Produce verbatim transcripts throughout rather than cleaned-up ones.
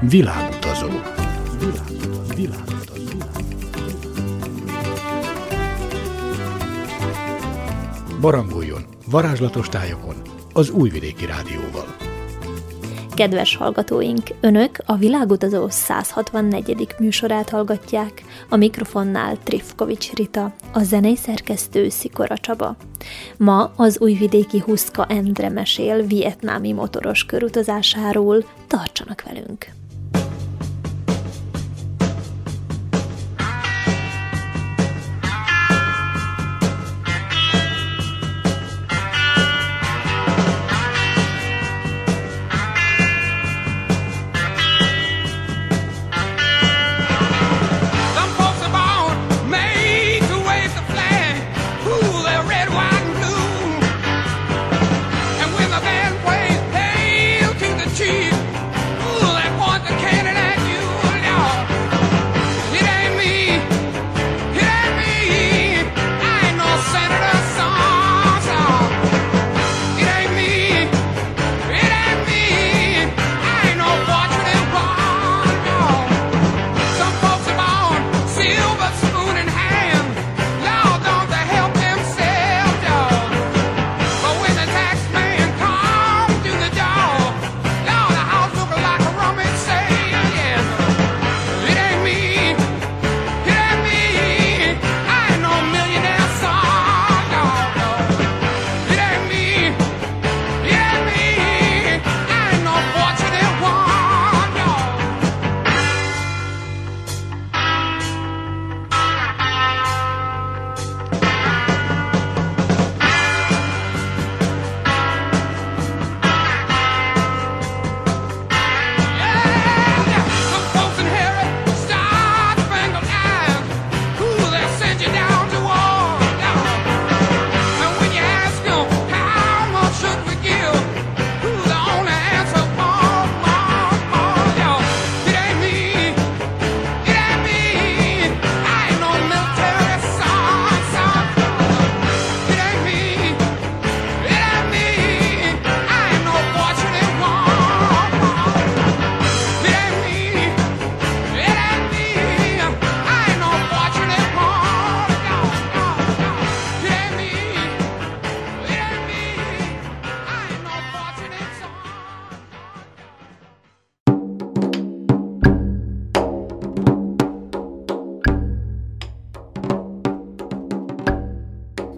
Világutazó. Világutazó. Világutazó. Barangoljon varázslatos tájokon az Újvidéki Rádióval. Kedves hallgatóink, önök a Világutazó száz hatvannegyedik műsorát hallgatják, a mikrofonnál Trifkovics Rita, a zenei szerkesztő Szikora Csaba. Ma az újvidéki Huszka Endre mesél vietnámi motoros körutazásáról, tartsanak velünk!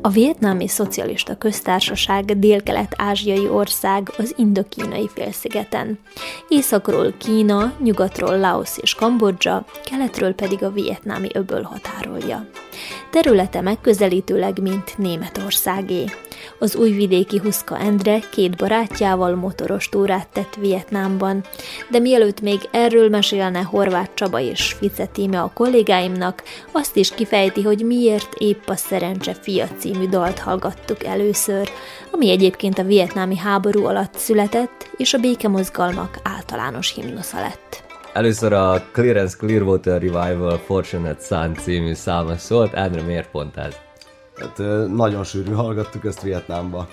A Vietnámi Szocialista Köztársaság délkelet-ázsiai ország az indokínai félszigeten. Északról Kína, nyugatról Laosz és Kambodzsa, keletről pedig a vietnámi öböl határolja. Területe megközelítőleg mint Németországé. Az újvidéki Huszka Endre két barátjával motoros túrát tett Vietnámban, de mielőtt még erről mesélne Horváth Csaba és Fice Tíme a kollégáimnak, azt is kifejti, hogy miért épp a Szerencse fia című dalt hallgattuk először, ami egyébként a vietnámi háború alatt született, és a békemozgalmak általános himnusza lett. Először a Clarence Clearwater Revival Fortunate Son című száma szólt. Endre, miért pont ez? Hát, nagyon sűrű hallgattuk ezt Vietnámba,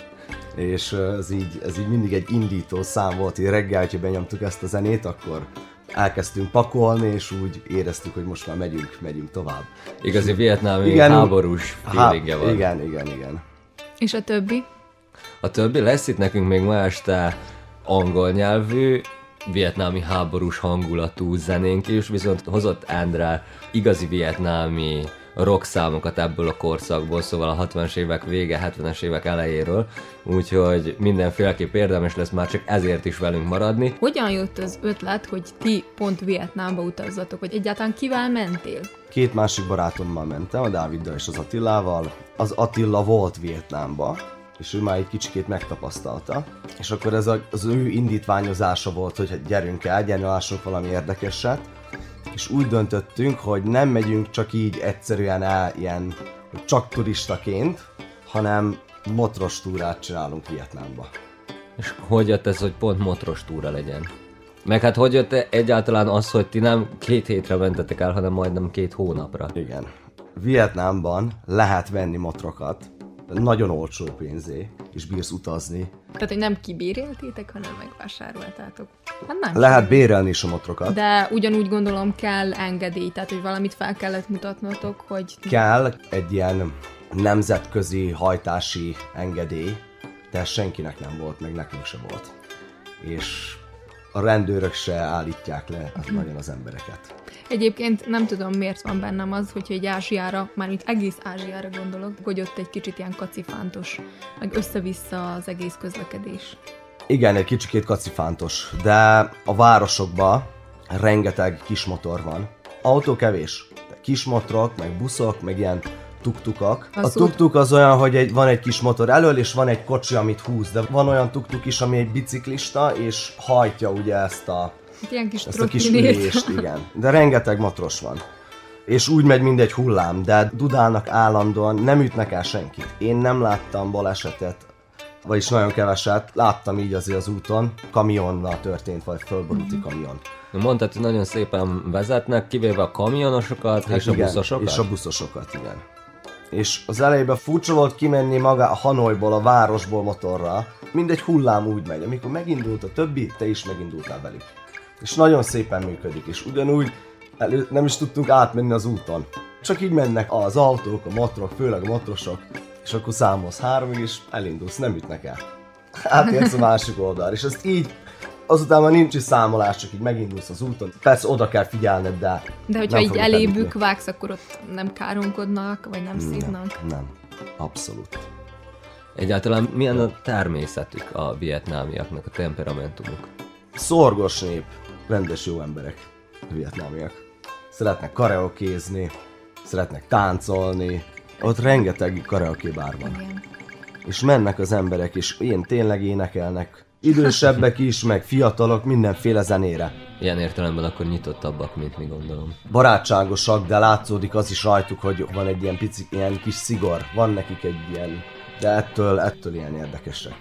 és ez így, ez így mindig egy indító szám volt, így reggel, hogyha benyomtuk ezt a zenét, akkor elkezdtünk pakolni, és úgy éreztük, hogy most már megyünk, megyünk tovább. Igazi vietnámi igen, háborús feelingje van. Igen, igen, igen. És a többi? A többi lesz itt nekünk még ma este angol nyelvű, vietnámi háborús hangulatú zenénk is, viszont hozott Endre igazi vietnámi rock számokat ebből a korszakból, szóval a hatvanas évek vége, hetvenes évek elejéről, úgyhogy mindenféleképp érdemes lesz már csak ezért is velünk maradni. Hogyan jött az ötlet, hogy ti pont Vietnámba utazzatok, vagy egyáltalán kivel mentél? Két másik barátommal mentem, a Dáviddal és az Attilával. Az Attila volt Vietnámba, és ő már egy kicsikét megtapasztalta, és akkor ez az ő indítványozása volt, hogy gyerünk el, gyerünk lássunk valami érdekeset, és úgy döntöttünk, hogy nem megyünk csak így egyszerűen el, ilyen csak turistaként, hanem motros túrát csinálunk Vietnámba. És hogy jött ez, hogy pont motros túra legyen? Meg hát hogy jött egyáltalán az, hogy ti nem két hétre mentetek el, hanem majdnem két hónapra? Igen. Vietnámban lehet venni motrokat, nagyon olcsó pénzé, és bírsz utazni Tehát, hogy nem kibéreltétek, hanem megvásároltátok. Hát nem. Lehet bérelni is a motrokat. De ugyanúgy gondolom kell engedély, tehát, hogy valamit fel kellett mutatnotok, hogy... Kell egy ilyen nemzetközi hajtási engedély, de senkinek nem volt, meg nekünk se volt. És a rendőrök se állítják le hát mm. nagyon az embereket. Egyébként nem tudom, miért van bennem az, hogyha egy Ázsiára, mármint egész Ázsiára gondolok, hogy ott egy kicsit ilyen kacifántos, meg össze-vissza az egész közlekedés. Igen, egy kicsikét kacifántos, de a városokban rengeteg kismotor van. Autó kevés, de kismotorok, meg buszok, meg ilyen tuktukak. A tuktuk az olyan, hogy egy, van egy kis motor elől, és van egy kocsi, amit húz, de van olyan tuktuk is, ami egy biciklista, és hajtja ugye ezt a Ilyen kis Ezt a kis ülést, igen. De rengeteg matros van. És úgy megy, mint egy hullám, de dudálnak állandóan, nem ütnek el senkit. Én nem láttam balesetet, vagyis nagyon keveset. Láttam így azért az úton, kamionnal történt, vagy fölborulti mm-hmm. kamion. Mondtad, hogy nagyon szépen vezetnek, kivéve a kamionosokat hát és igen, a buszosokat? És a buszosokat, igen. És az elejében furcsa volt kimenni maga a Hanoiból, a városból motorral. Mindegy hullám úgy megy. Amikor megindult a többi, te is megindultál velük. És nagyon szépen működik, és ugyanúgy elő, nem is tudtunk átmenni az úton. Csak így mennek az autók, a motorok, főleg a motorosok, és akkor számolsz háromig, és elindulsz, nem ütnek el. Átérsz a másik oldalra, és ezt így, azután már nincs is számolás, csak így megindulsz az úton. Persze oda kell figyelned, de De hogyha így elébük vágsz, akkor ott nem káromkodnak, vagy nem szívnak? Nem, nem. Abszolút. Egyáltalán milyen a természetük a vietnámiaknak, a temperamentumuk? Szorgos nép. Rendes jó emberek, vietnámiak. Szeretnek karaokézni, szeretnek táncolni. Ott rengeteg karaoké bár van. Igen. És mennek az emberek, és én tényleg énekelnek. Idősebbek is, meg fiatalok, mindenféle zenére. Ilyen értelemben akkor nyitottabbak, mint mi gondolom. Barátságosak, de látszódik az is rajtuk, hogy van egy ilyen pici, ilyen kis szigor. Van nekik egy ilyen, de ettől, ettől ilyen érdekesek.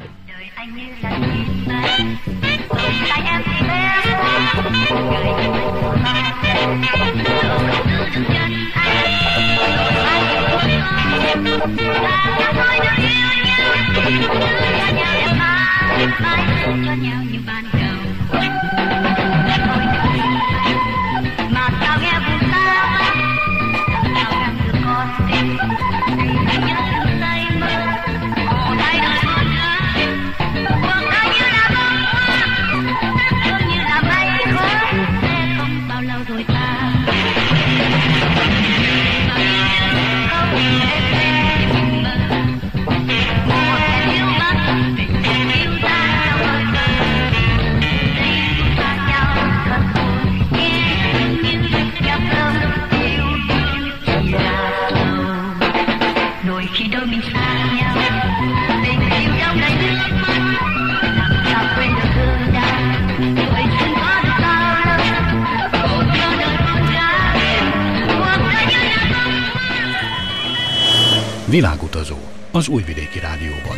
Világutazó az Újvidéki Rádióban.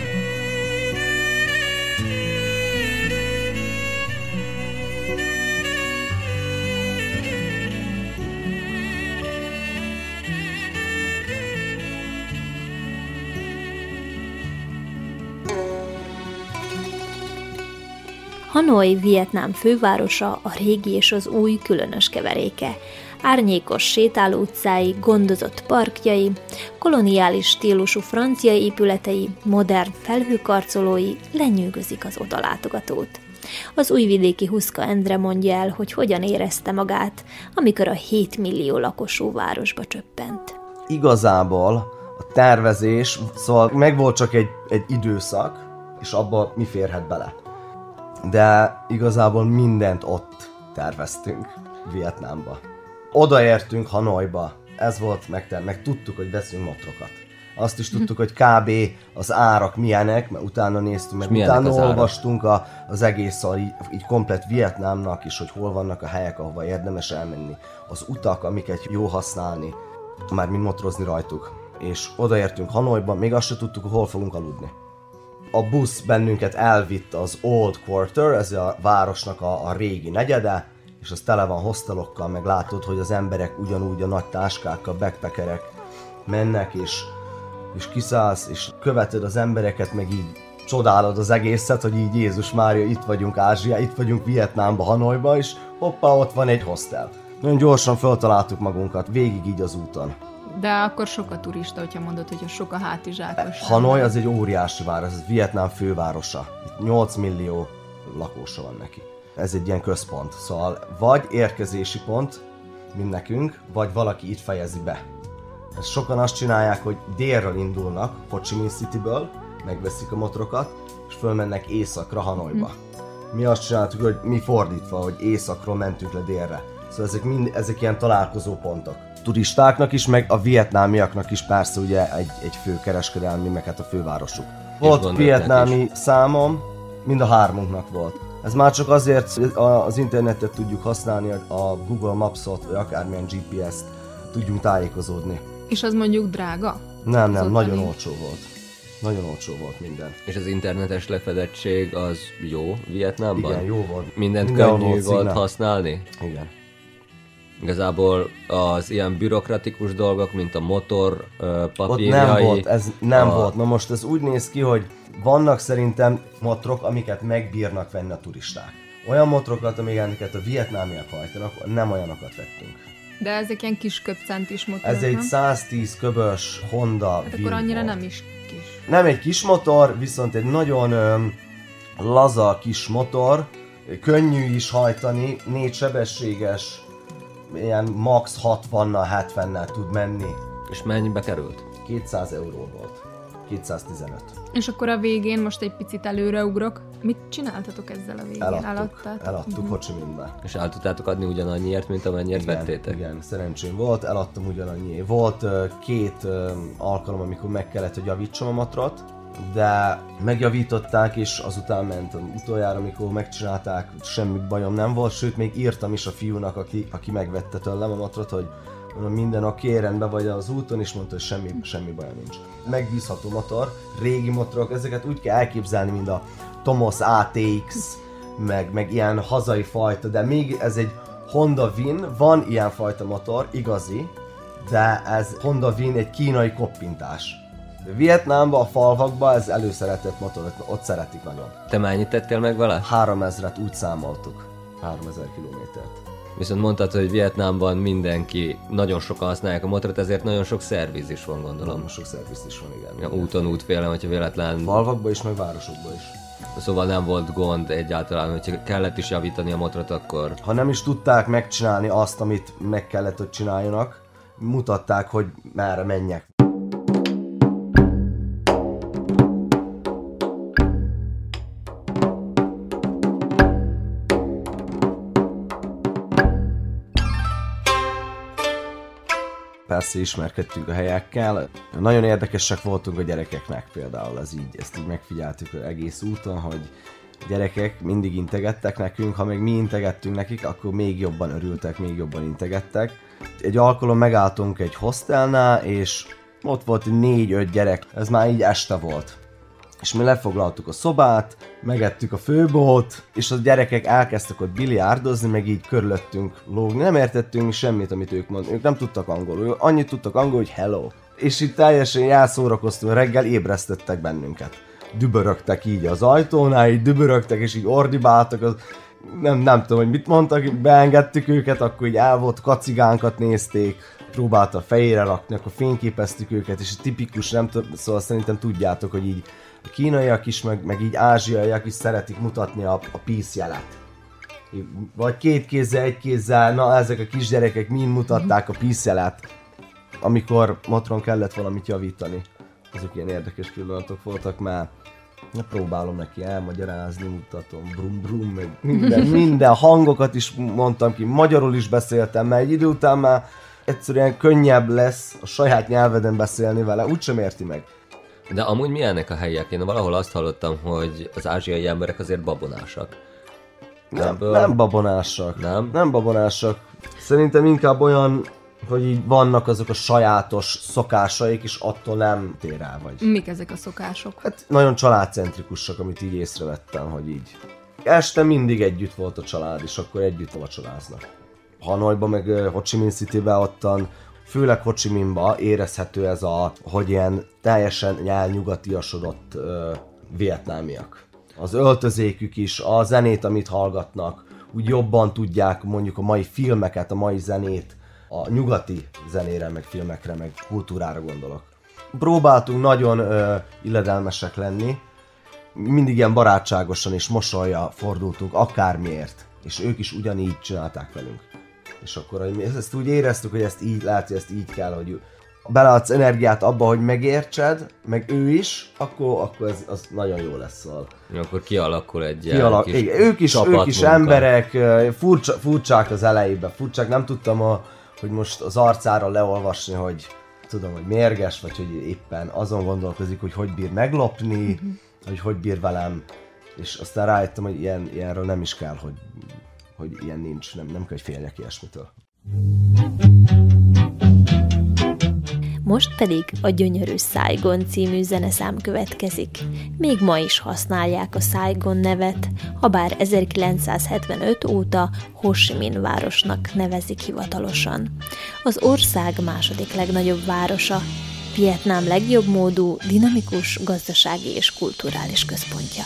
Hanoi Vietnám fővárosa, a régi és az új különös keveréke. Árnyékos sétáló utcái, gondozott parkjai, koloniális stílusú francia épületei, modern felhőkarcolói lenyűgözik az odalátogatót. Az újvidéki Huszka Endre mondja el, hogy hogyan érezte magát, amikor a hét millió lakosú városba csöppent. Igazából a tervezés, szóval megvolt csak egy, egy időszak, és abba mi férhet bele. De igazából mindent ott terveztünk Vietnámba. Odaértünk Hanoiba, ez volt megterve, meg tudtuk, hogy veszünk motrokat. Azt is tudtuk, hogy kb. Az árak milyenek, mert utána néztünk, meg utána az olvastunk a, az egész, a, így komplett Vietnámnak is, hogy hol vannak a helyek, ahova érdemes elmenni. Az utak, amiket jó használni, mármint motorozni rajtuk. És odaértünk Hanoiba, még azt se tudtuk, hogy hol fogunk aludni. A busz bennünket elvitt az Old Quarter, ez a városnak a, a régi negyede, és az tele van hostelokkal, meg látod, hogy az emberek ugyanúgy a nagy táskákkal, backpackerek mennek, és, és kiszállsz, és követed az embereket, meg így csodálod az egészet, hogy így Jézus Mária, itt vagyunk Ázsia, itt vagyunk Vietnámba, Hanoiba, és hoppá, ott van egy hostel. Nagyon gyorsan feltaláltuk magunkat, végig így az úton. De akkor sok a turista, hogyha mondod, hogy sok a hátizsákos. Hanoi az egy óriási város, ez Vietnám fővárosa. Itt nyolc millió lakósa van neki. Ez egy ilyen központ. Szóval vagy érkezési pont, mint nekünk, vagy valaki itt fejezi be. Ezt sokan azt csinálják, hogy délről indulnak, Ho Chi Minh Cityből, megveszik a motorokat, és fölmennek északra Hanoiba. Hm. Mi azt csináltuk, hogy mi fordítva, hogy északról mentünk le délre. Szóval ezek, mind, ezek ilyen találkozó pontok. Turistáknak is, meg a vietnámiaknak is persze ugye egy, egy fő kereskedelmi, meg hát a fővárosuk. Volt vietnámi számom, mind a hármunknak volt. Ez már csak azért, hogy az internetet tudjuk használni, a Google Maps-ot, vagy akármilyen gé pé es-t tudjunk tájékozódni. És az mondjuk drága? Nem, nem, nagyon olcsó volt. Nagyon olcsó volt minden. És az internetes lefedettség az jó Vietnámban? Igen, jó volt. Mindent könnyű volt használni? Igen. Igazából az ilyen bürokratikus dolgok, mint a motor ö, papírjai... Ott nem volt, ez nem a... volt. Na most ez úgy néz ki, hogy vannak szerintem motorok, amiket megbírnak venni a turisták. Olyan motorokat, amiket a vietnámiak hajtanak, nem olyanokat vettünk. De ezek ilyen kis köpcentis motorok, ez egy száztíz köbös Honda Wing. Hát akkor annyira volt. Nem is kis. Nem egy kis motor, viszont egy nagyon ö, laza kis motor, könnyű is hajtani, négy sebességes, ilyen max hatvannal, hetvennel tud menni. És mennyibe került? kétszáz euró volt. kétszáztizenöt. És akkor a végén most egy picit előreugrok. Mit csináltatok ezzel a végén? Eladtuk. Eladtátok? Eladtuk uh-huh. Ho Chi Minh-be. És el tudtátok adni ugyanannyiért, mint amennyiért igen, vettétek? Igen, szerencsém volt, eladtam ugyanannyiért. Volt két alkalom, amikor meg kellett, hogy javítsam a matrot, de megjavították, és azután mentem utoljára, amikor megcsinálták, semmi bajom nem volt, sőt még írtam is a fiúnak, aki, aki megvette tőlem a matrot, hogy minden oké, rendben vagy az úton, és mondta, hogy semmi, semmi baja nincs. Megbízható motor, régi motorok, ezeket úgy kell elképzelni, mint a Tomos á té iksz, meg, meg ilyen hazai fajta, de még ez egy Honda Wing, van ilyen fajta motor, igazi, de ez Honda Wing egy kínai koppintás. Vietnámban, a falvakban ez előszeretett motor, ott szeretik nagyon. Te mennyit tettél meg vele? háromezret úgy számoltuk. háromezer kilométert. Viszont mondtad, hogy Vietnámban mindenki, nagyon sokan használják a motort, ezért nagyon sok szerviz is van, gondolom. Nagyon sok szerviz is van, igen. Ja, úton útfélen, hogyha véletlen... Falvakban is, meg városokban is. Szóval nem volt gond egyáltalán, hogyha kellett is javítani a motort, akkor... Ha nem is tudták megcsinálni azt, amit meg kellett, hogy csináljanak, mutatták, hogy merre menjek. Persze ismerkedtünk a helyekkel. Nagyon érdekesek voltunk a gyerekeknek például, ez így, ezt így megfigyeltük egész úton, hogy gyerekek mindig integettek nekünk, ha még mi integettünk nekik, akkor még jobban örültek, még jobban integettek. Egy alkalom megálltunk egy hostelnál, és ott volt négy-öt gyerek, ez már így este volt. És mi lefoglaltuk a szobát, megettük a főbót, és a gyerekek elkezdtek ott biliárdozni, meg így körülöttünk lógni. Nem értettünk semmit, amit ők mondtak. Ők nem tudtak angolul. Annyit tudtak angolul, hogy hello. És így teljesen elszórakoztunk, reggel ébresztettek bennünket. Dübörögtek így az ajtónál, így dübörögtek, és így ordibáltak. Az... Nem, nem tudom, hogy mit mondtak, beengedtük őket, akkor így el volt, kacigánkat nézték. Próbálta a fejére rakni, akkor fényképeztük őket, és tipikus, nem tudom, szóval szerintem tudjátok, hogy így a kínaiak is, meg, meg így ázsiaiak is szeretik mutatni a, a peace jelet. Vagy két kézzel, egy kézzel, na ezek a kisgyerekek mind mutatták a peace jelet. Amikor motoron kellett valamit javítani. Azok ilyen érdekes pillanatok voltak, mert próbálom neki elmagyarázni, mutatom, brum brum, meg minden, minden hangokat is mondtam ki, magyarul is beszéltem, mert egy idő után már egyszerűen könnyebb lesz a saját nyelveden beszélni vele, úgysem érti meg. De amúgy milyennek a helyek? Én valahol azt hallottam, hogy az ázsiai emberek azért babonásak. Nem, Ebből... nem babonásak. Nem? Nem babonásak. Szerintem inkább olyan, hogy így vannak azok a sajátos szokásaik, és attól nem tér el vagy. Mik ezek a szokások? Hát nagyon családcentrikusak, amit így észrevettem, hogy így. Este mindig együtt volt a család, és akkor együtt vacsoráznak. Hanoiban, meg Ho Chi Minh Cityben ottan, főleg Ho Chi Minh-ba érezhető ez a, hogy ilyen teljesen elnyugatiasodott vietnámiak. Az öltözékük is, a zenét, amit hallgatnak, úgy jobban tudják mondjuk a mai filmeket, a mai zenét, a nyugati zenére, meg filmekre, meg kultúrára gondolok. Próbáltunk nagyon ö, illedelmesek lenni, mindig ilyen barátságosan és mosollyal fordultunk akármiért, és ők is ugyanígy csinálták velünk. És akkor hogy mi ezt úgy éreztük, hogy ezt így látsz, ezt így kell, hogy beleadsz energiát abba, hogy megértsed, meg ő is, akkor, akkor ez az nagyon jó lesz. Ja, akkor kialakul egy Kialak... kis igen, ők is, ők is emberek, furcsa, furcsák az elejében, furcsák, nem tudtam, a, hogy most az arcára leolvasni, hogy tudom, hogy mérges, vagy hogy éppen azon gondolkozik, hogy hogy bír meglopni, mm-hmm. hogy hogy bír velem, és aztán rájöttem, hogy ilyen, ilyenről nem is kell, hogy, hogy ilyen nincs, nem, nem kell, hogy féljek ilyesmitől. Most pedig a gyönyörű Saigon című zeneszám következik. Még ma is használják a Saigon nevet, habár ezerkilencszázhetvenöt óta Ho Chi Minh városnak nevezik hivatalosan. Az ország második legnagyobb városa, Vietnám legjobb módú, dinamikus gazdasági és kulturális központja.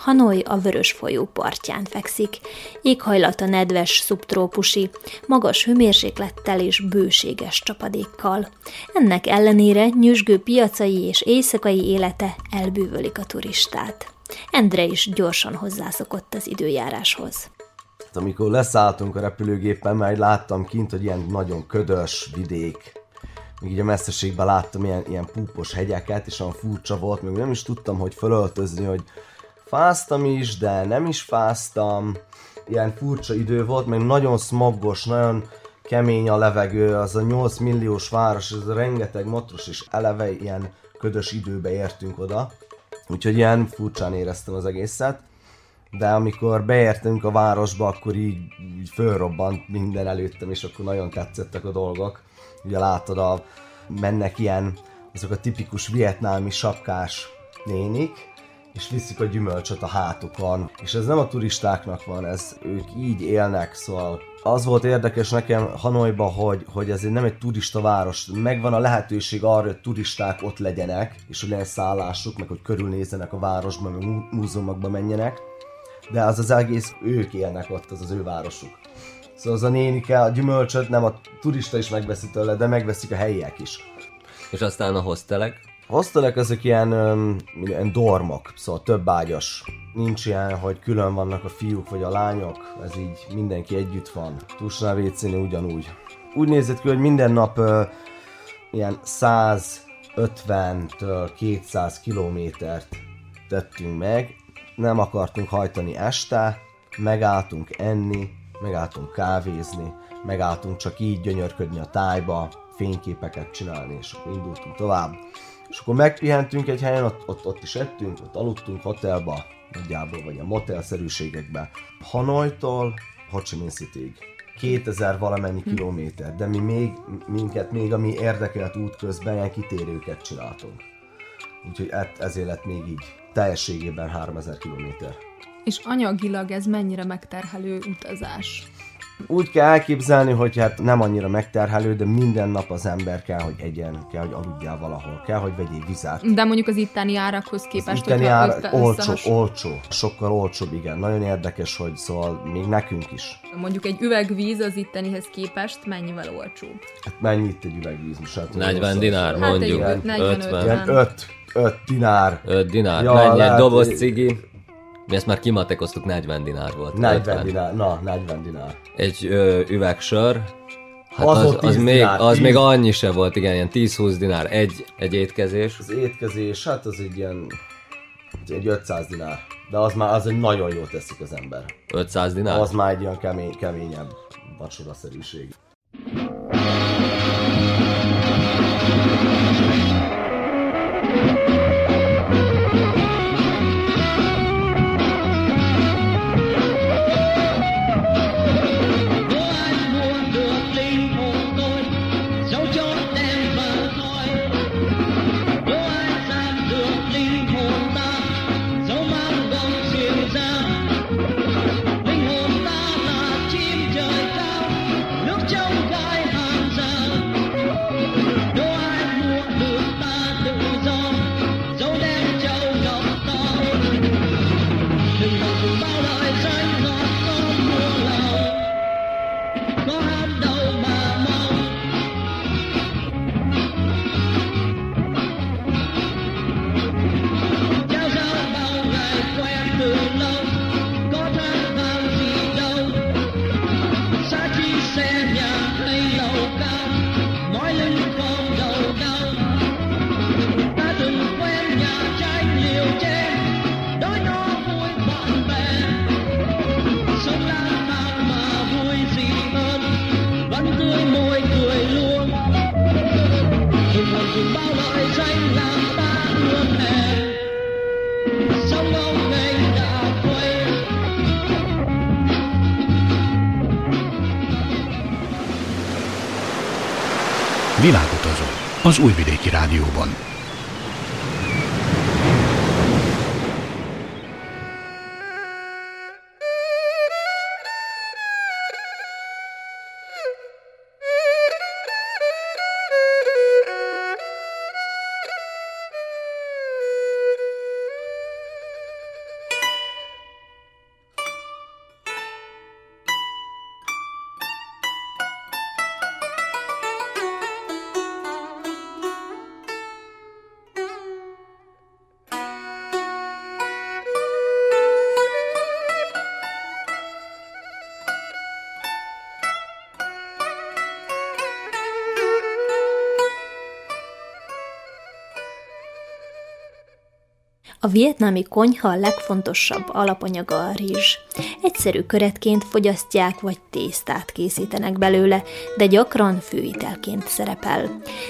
Hanoi a Vörös folyó partján fekszik, éghajlata nedves, szubtrópusi, magas hőmérséklettel és bőséges csapadékkal. Ennek ellenére nyüzsgő piacai és éjszakai élete elbűvölik a turistát. Endre is gyorsan hozzászokott az időjáráshoz. Amikor leszálltunk a repülőgépen, már láttam kint, hogy ilyen nagyon ködös vidék. Még így a messzeségben láttam ilyen, ilyen púpos hegyeket, és olyan furcsa volt, még nem is tudtam, hogy felöltözni, hogy fáztam is, de nem is fáztam. Ilyen furcsa idő volt, meg nagyon szmoggos, nagyon kemény a levegő, az a nyolc milliós város, ez a rengeteg motros, és eleve ilyen ködös időbe értünk oda. Úgyhogy ilyen furcsán éreztem az egészet. De amikor beértünk a városba, akkor így, így fölrobbant minden előttem, és akkor nagyon tetszettek a dolgok. Ugye látod, a, mennek ilyen azok a tipikus vietnámi sapkás nénik, és viszik a gyümölcsöt a hátukon. És ez nem a turistáknak van, ez ők így élnek, szóval az volt érdekes nekem Hanoiban, hogy, hogy ez nem egy turista város. Megvan a lehetőség arra, hogy turisták ott legyenek, és hogy legyen szállásuk, meg hogy körülnézzenek a városban, meg múzeumokba menjenek. De az az egész, ők élnek ott, az az ő városuk. Szóval az a nénike, a gyümölcsöt nem a turista is megveszi tőle, de megveszik a helyiek is. És aztán a hostelek? A hostelek azok ilyen, ilyen dormok, szóval több ágyas. Nincs ilyen, hogy külön vannak a fiúk vagy a lányok, ez így mindenki együtt van. Tusnál vécéni ugyanúgy. Úgy nézett ki, hogy minden nap uh, ilyen száz ötventől kétszáz kilométert tettünk meg. Nem akartunk hajtani este, megálltunk enni, megálltunk kávézni, megálltunk csak így gyönyörködni a tájba, fényképeket csinálni, és akkor indultunk tovább. És akkor megpihentünk egy helyen, ott, ott, ott is ettünk, ott aludtunk hotelba, nagyjából vagy a motelszerűségekbe. Hanoitól Ho Chi Minh Cityig. kétezer valamennyi kilométer, de mi még, minket még a mi érdekelt út közben ilyen kitérőket csináltunk. Úgyhogy ezért lett még így teljességében háromezer kilométer. És anyagilag ez mennyire megterhelő utazás? Úgy kell elképzelni, hogy hát nem annyira megterhelő, de minden nap az ember kell, hogy egyen, kell, hogy aludjál valahol, kell, hogy vegyél vizet. De mondjuk az itteni árakhoz képest, hogy ára... olcsó, olcsó, sokkal olcsóbb, igen. Nagyon érdekes, hogy szóval még nekünk is. Mondjuk egy üvegvíz az ittenihez képest mennyivel olcsóbb? Hát mennyi itt egy üvegvíz? Most hát negyven dinár, szóval. Mondjuk. Hát negyven ötven. öt dinár. öt dinár. Ja, mennyi lehet, egy doboz cigi. Mi ezt már kimatekoztuk, negyven dinár volt. negyven dinár, na, negyven dinár. Egy ö, üveg sör, hát az, az, az, még, dinár, az még annyi se volt, igen, ilyen tíz-húsz dinár, egy, egy étkezés. Az étkezés, hát az egy ilyen, egy ötszáz dinár, de az már az nagyon jól teszik az ember. ötszáz dinár? Az már egy ilyen kemény, keményebb vacsoraszerűség. Világutazó az Újvidéki Rádióban. A vietnámi konyha a legfontosabb alapanyaga a rizs. Egyszerű köretként fogyasztják, vagy tésztát készítenek belőle, de gyakran főételként szerepel.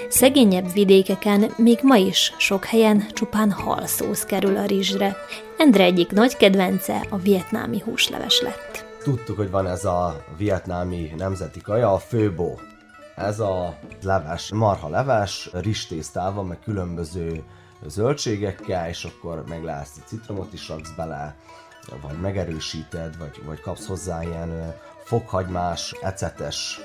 Szegényebb vidékeken még ma is sok helyen csupán halszósz kerül a rizsre. Endre egyik nagy kedvence a vietnámi húsleves lett. Tudtuk, hogy van ez a vietnámi nemzeti kaja, a főbó. Ez a leves, marha leves, rizstésztával, meg különböző zöldségekkel, és akkor meglátsz a citromot is raksz bele, vagy megerősíted, vagy, vagy kapsz hozzá ilyen fokhagymás, ecetes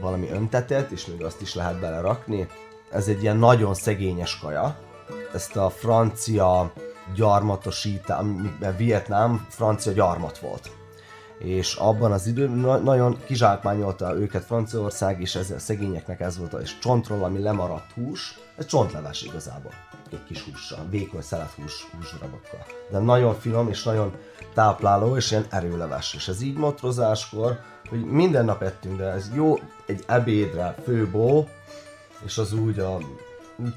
valami öntetet, és még azt is lehet belerakni. Ez egy ilyen nagyon szegényes kaja. Ezt a francia gyarmatosítás, amiben Vietnám francia gyarmat volt. És abban az időben nagyon kizsákmányolta őket Franciaország, és ez a szegényeknek ez volt, és csontról, ami lemaradt hús, ez csontleves igazából, egy kis hússal, vékony szelet hús, húsdarabokkal. De nagyon finom, és nagyon tápláló, és ilyen erőleves. És ez így motrozáskor, hogy minden nap ettünk, de ez jó egy ebédre, főbó, és az úgy a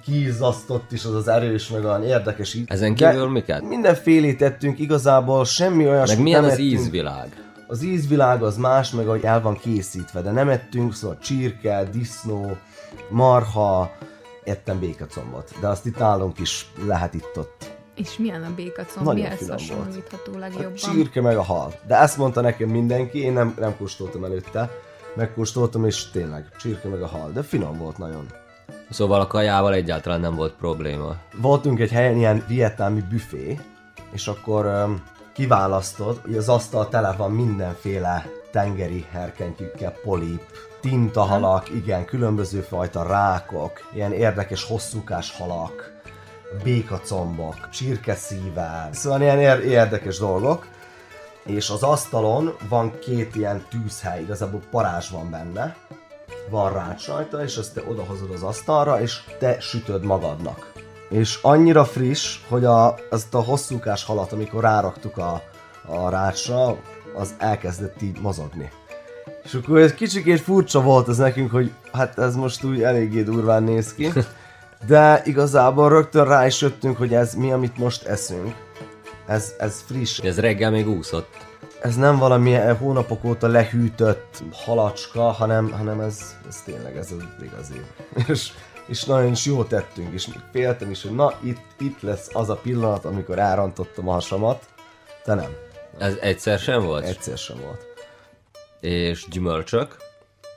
kiizzasztott is, az az erős, meg olyan érdekes íz. Ezen kívül miket? Mindenfélét ettünk, igazából semmi olyan... Meg milyen az ízvilág? Az ízvilág az más, meg ahogy el van készítve, de nem ettünk, szóval csirke, disznó, marha, ettem békacombot, de azt itt nálunk is lehet itt-ott. És milyen a békacomb? Mihez hasonlítható legjobban? A csirke meg a hal. De ezt mondta nekem mindenki, én nem, nem kóstoltam előtte, megkóstoltam, és tényleg csirke meg a hal, de finom volt nagyon. Szóval a kajával egyáltalán nem volt probléma. Voltunk egy helyen ilyen vietnámi büfé, és akkor um, kiválasztott, hogy az asztal tele van mindenféle tengeri herkentjükkel, polip, tintahalak, igen, különböző fajta rákok, ilyen érdekes hosszúkás halak, békacombok, csirkeszívek, szóval ilyen érdekes dolgok. És az asztalon van két ilyen tűzhely, igazából parázs van benne, van rács rajta, és azt te odahozod az asztalra, és te sütöd magadnak. És annyira friss, hogy a, azt a hosszúkás halat, amikor ráraktuk a, a rácsra, az elkezdett így mozogni. És akkor ez kicsikét furcsa volt ez nekünk, hogy hát ez most úgy eléggé durván néz ki, de igazából rögtön rá is jöttünk, hogy ez mi, amit most eszünk. Ez, ez friss. Ez reggel még úszott. Ez nem valami hónapok óta lehűtött halacska, hanem, hanem ez, ez tényleg ez az igazi. És, és nagyon is jót tettünk, és féltem is, hogy na itt, itt lesz az a pillanat, amikor elrontottam a hasamat, de nem. Ez egyszer sem volt? Egyszer sem volt. És gyümölcsök?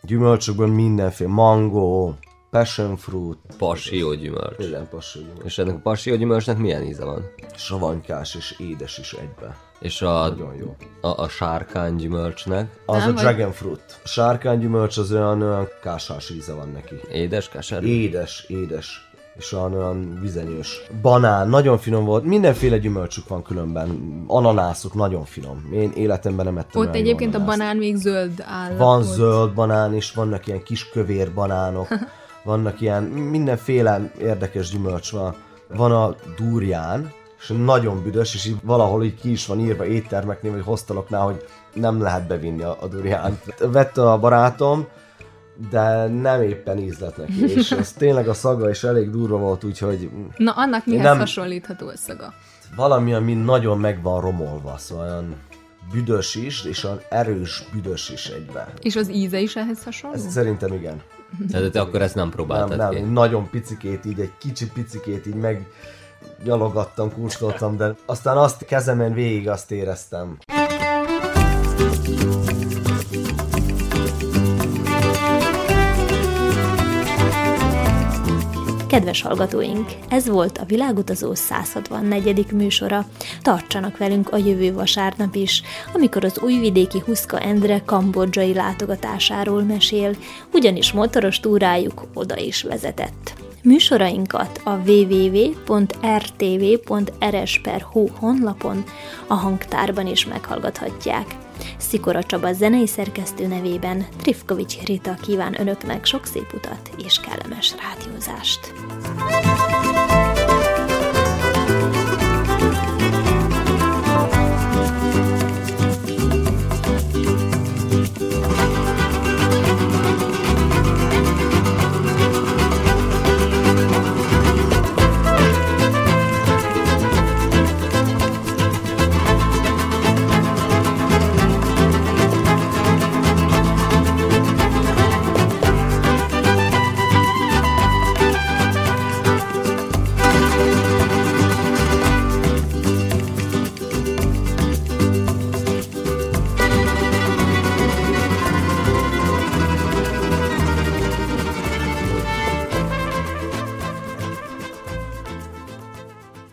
Gyümölcsökből mindenféle, mango, passion fruit. Passió gyümölcs. Igen, passió gyümölcs. És ennek a passió gyümölcsnek milyen íze van? Savanykás és édes is egyben. És a, jó. a, a sárkány gyümölcsnek? Az nem, a dragon fruit. A sárkány gyümölcs az olyan, olyan kásás íze van neki. Édes kásár? Édes, édes. És olyan, olyan vizenyős. Banán, nagyon finom volt. Mindenféle gyümölcsük van különben. Ananászuk, nagyon finom. Én életemben nem ettem. Ott egyébként a banán még zöld állapot. Van zöld banán is, vannak ilyen kis kövér banánok. Vannak ilyen mindenféle érdekes gyümölcs van. Van a durján, és nagyon büdös, és így valahol így ki is van írva éttermeknél, vagy hosteloknál, hogy nem lehet bevinni a, a durjánt. Vette a barátom, de nem éppen ízlet neki, és az tényleg a szaga is elég durva volt, úgyhogy... Na, annak mihez nem... hasonlítható a szaga? Valami, ami nagyon meg van romolva, szóval olyan büdös is, és olyan erős büdös is egyben. És az íze is ehhez hasonló? Ez szerintem igen. De te akkor ezt nem próbáltad nem, ki? Nem, nagyon picikét így, egy kicsi picikét így meg... Gyalogattam, kóstoltam, de aztán azt kezemen végig azt éreztem. Kedves hallgatóink, ez volt a Világutazó száz hatvannegyedik műsora. Tartsanak velünk a jövő vasárnap is, amikor az újvidéki Huszka Endre kambodzsai látogatásáról mesél, ugyanis motoros túrájuk oda is vezetett. Műsorainkat a double-u double-u double-u pont r t v pont r s per h u honlapon, a hangtárban is meghallgathatják. Szikora Csaba zenei szerkesztő nevében Trifkovics Rita kíván önöknek sok szép utat és kellemes rádiózást!